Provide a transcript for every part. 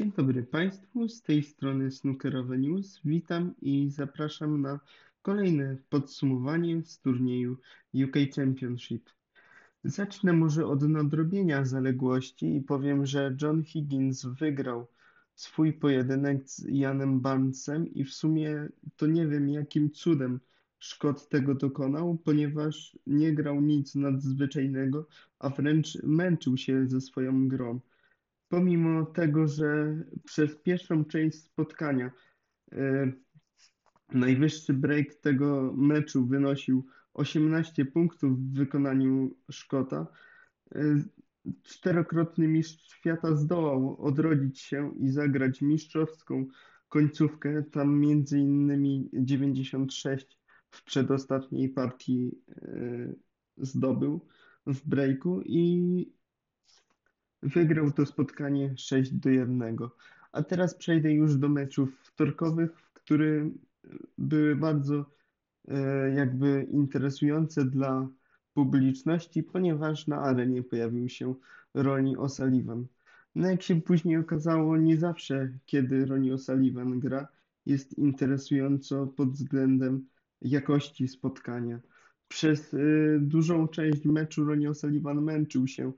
Dzień dobry Państwu, z tej strony Snookerowe News. Witam i zapraszam na kolejne podsumowanie z turnieju UK Championship. Zacznę może od nadrobienia zaległości i powiem, że John Higgins wygrał swój pojedynek z Ianem Bancem i w sumie to nie wiem jakim cudem Szkot tego dokonał, ponieważ nie grał nic nadzwyczajnego, a wręcz męczył się ze swoją grą. Pomimo tego, że przez pierwszą część spotkania najwyższy break tego meczu wynosił 18 punktów w wykonaniu Szkota, czterokrotny mistrz świata zdołał odrodzić się i zagrać mistrzowską końcówkę, tam m.in. 96 w przedostatniej partii zdobył w breaku i wygrał to spotkanie 6-1. A teraz przejdę już do meczów wtorkowych, które były bardzo jakby interesujące dla publiczności, ponieważ na arenie pojawił się Ronnie O'Sullivan. No jak się później okazało, nie zawsze, kiedy Ronnie O'Sullivan gra, jest interesująco pod względem jakości spotkania. Przez dużą część meczu Ronnie O'Sullivan męczył się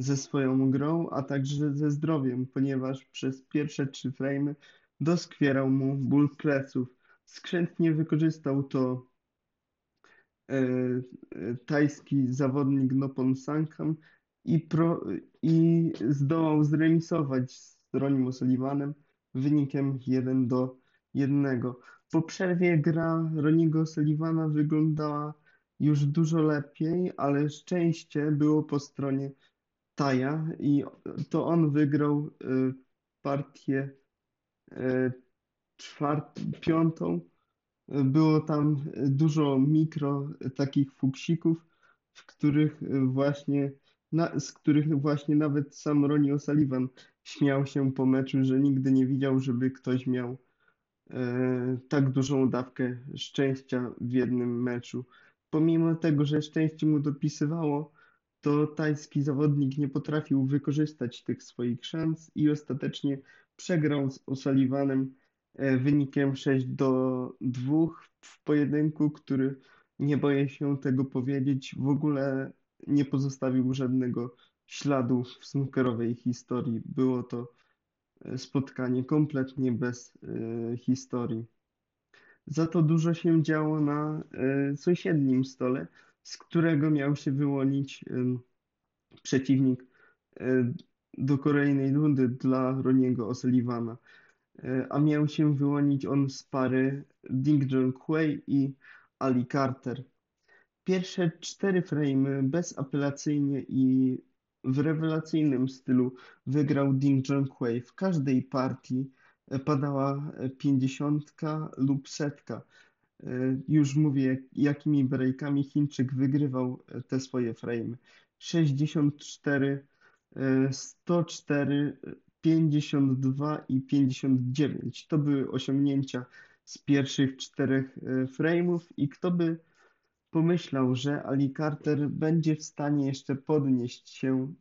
ze swoją grą, a także ze zdrowiem, ponieważ przez pierwsze 3 frame doskwierał mu ból pleców. Skrzętnie wykorzystał to tajski zawodnik Nopon Sankam i zdołał zremisować z Ronnie O'Sullivanem wynikiem 1-1. Po przerwie gra Ronniego O'Sullivana wyglądała już dużo lepiej, ale szczęście było po stronie Taja i to on wygrał partię 5. Było tam dużo mikro takich fuksików, z których właśnie nawet sam Ronnie O'Sullivan śmiał się po meczu, że nigdy nie widział, żeby ktoś miał tak dużą dawkę szczęścia w jednym meczu. Pomimo tego, że szczęście mu dopisywało, to tajski zawodnik nie potrafił wykorzystać tych swoich szans i ostatecznie przegrał z O'Sullivanem wynikiem 6-2 w pojedynku, który, nie boję się tego powiedzieć, w ogóle nie pozostawił żadnego śladu w snookerowej historii. Było to spotkanie kompletnie bez historii. Za to dużo się działo na sąsiednim stole, z którego miał się wyłonić przeciwnik do kolejnej rundy dla Ronniego O'Sullivana. A miał się wyłonić on z pary Ding Junhui i Ali Carter. Pierwsze 4 frame bezapelacyjnie i w rewelacyjnym stylu wygrał Ding Junhui. W każdej partii padała 50 lub 100. Już mówię, jakimi breakami Chińczyk wygrywał te swoje frame. 64, 104, 52 i 59. To były osiągnięcia z pierwszych 4 frame'ów i kto by pomyślał, że Ali Carter będzie w stanie jeszcze podnieść się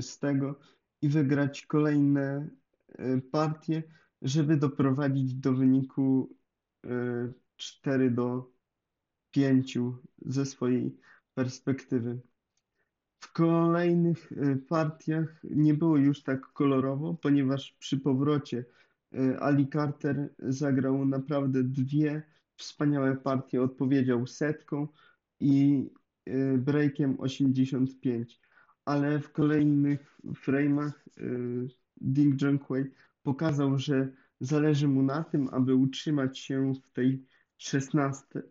z tego i wygrać kolejne partie, żeby doprowadzić do wyniku 4-5 ze swojej perspektywy. W kolejnych partiach nie było już tak kolorowo, ponieważ przy powrocie Ali Carter zagrał naprawdę 2 wspaniałe partie. Odpowiedział 100 i breakiem 85, ale w kolejnych frame'ach Ding Junhui pokazał, że zależy mu na tym, aby utrzymać się w tej 16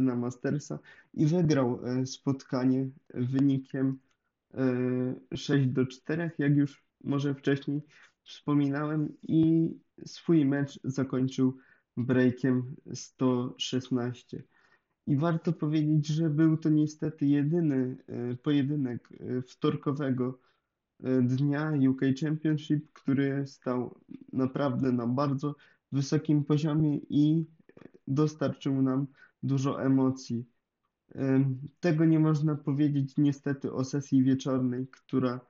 na Mastersa i wygrał spotkanie wynikiem 6-4, jak już może wcześniej wspominałem, i swój mecz zakończył breakiem 116. I warto powiedzieć, że był to niestety jedyny pojedynek wtorkowego dnia UK Championship, który stał naprawdę na bardzo wysokim poziomie i dostarczył nam dużo emocji. Tego nie można powiedzieć niestety o sesji wieczornej, która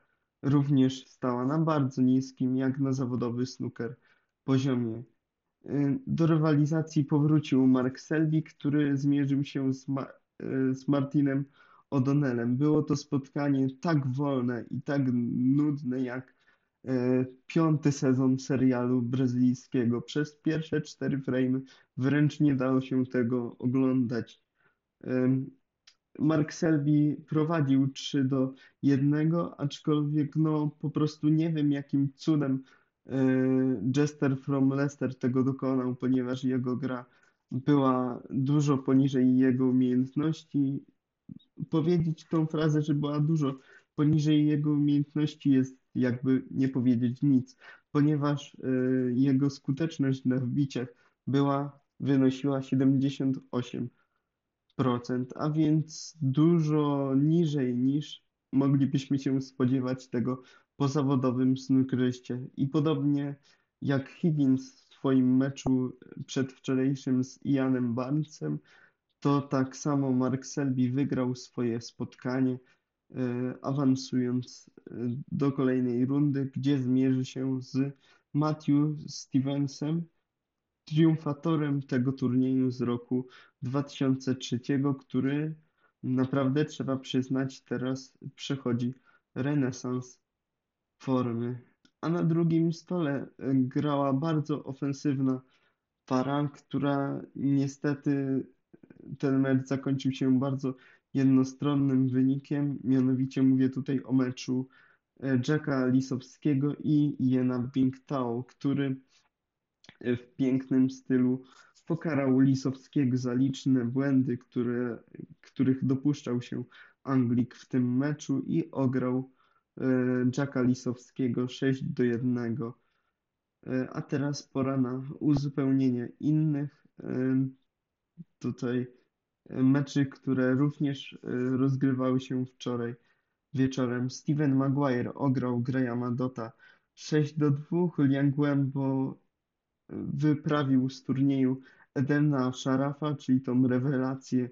również stała na bardzo niskim, jak na zawodowy snooker, poziomie. Do rywalizacji powrócił Mark Selby, który zmierzył się z Martinem O'Donnellem. Było to spotkanie tak wolne i tak nudne jak piąty sezon serialu brazylijskiego. Przez pierwsze 4 frame wręcz nie dało się tego oglądać. Mark Selby prowadził 3-1, aczkolwiek po prostu nie wiem, jakim cudem Jester from Leicester tego dokonał, ponieważ jego gra była dużo poniżej jego umiejętności. Powiedzieć tą frazę, że była dużo poniżej jego umiejętności, jest jakby nie powiedzieć nic, ponieważ jego skuteczność na wbiciach wynosiła 78%, a więc dużo niżej niż moglibyśmy się spodziewać tego po zawodowym snookeryście. I podobnie jak Higgins w swoim meczu przedwczorajszym z Ianem Bancem, to tak samo Mark Selby wygrał swoje spotkanie, awansując do kolejnej rundy, gdzie zmierzy się z Matthew Stevensem, triumfatorem tego turnieju z roku 2003, który naprawdę, trzeba przyznać, teraz przechodzi renesans formy. A na drugim stole grała bardzo ofensywna para, która niestety ten mecz zakończył się bardzo jednostronnym wynikiem, mianowicie mówię tutaj o meczu Jacka Lisowskiego i Iana Bingtao, który w pięknym stylu pokarał Lisowskiego za liczne błędy, których dopuszczał się Anglik w tym meczu, i ograł Jacka Lisowskiego 6-1. A teraz pora na uzupełnienie innych tutaj meczy, które również rozgrywały się wczoraj wieczorem. Steven Maguire ograł Grahama Dotta 6-2, Liang Wenbo wyprawił z turnieju Edena Szarafa, czyli tą rewelację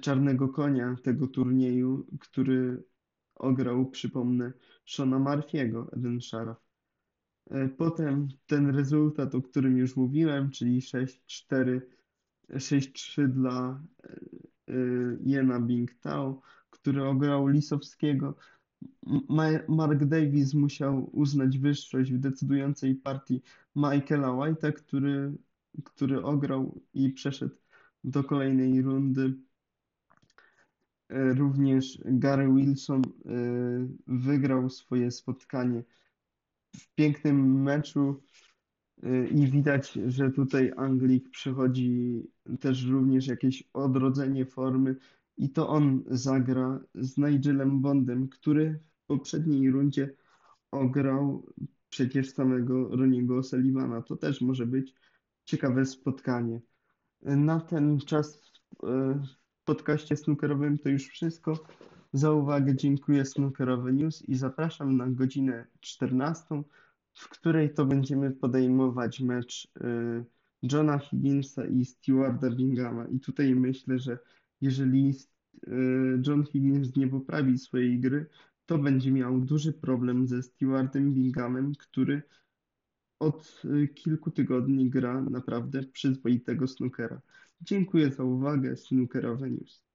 czarnego konia tego turnieju, który ograł, przypomnę, Shona Murphy'ego, Eden Szaraf. Potem ten rezultat, o którym już mówiłem, czyli 6-3 dla Iana Bingtao, który ograł Lisowskiego. Mark Davis musiał uznać wyższość w decydującej partii Michaela White'a, który ograł i przeszedł do kolejnej rundy. Również Gary Wilson wygrał swoje spotkanie w pięknym meczu i widać, że tutaj Anglik przechodzi też również jakieś odrodzenie formy i to on zagra z Nigelem Bondem, który w poprzedniej rundzie ograł przecież samego Ronniego O'Sullivana. To też może być ciekawe spotkanie. Na ten czas w podcaście snookerowym to już wszystko. Za uwagę dziękuję Snookerowe News i zapraszam na godzinę 14, w której to będziemy podejmować mecz Johna Higginsa i Stuarta Binghama. I tutaj myślę, że jeżeli John Higgins nie poprawi swojej gry, to będzie miał duży problem ze Stuartem Binghamem, który od kilku tygodni gra naprawdę przyzwoitego snookera. Dziękuję za uwagę, Snookerowe News.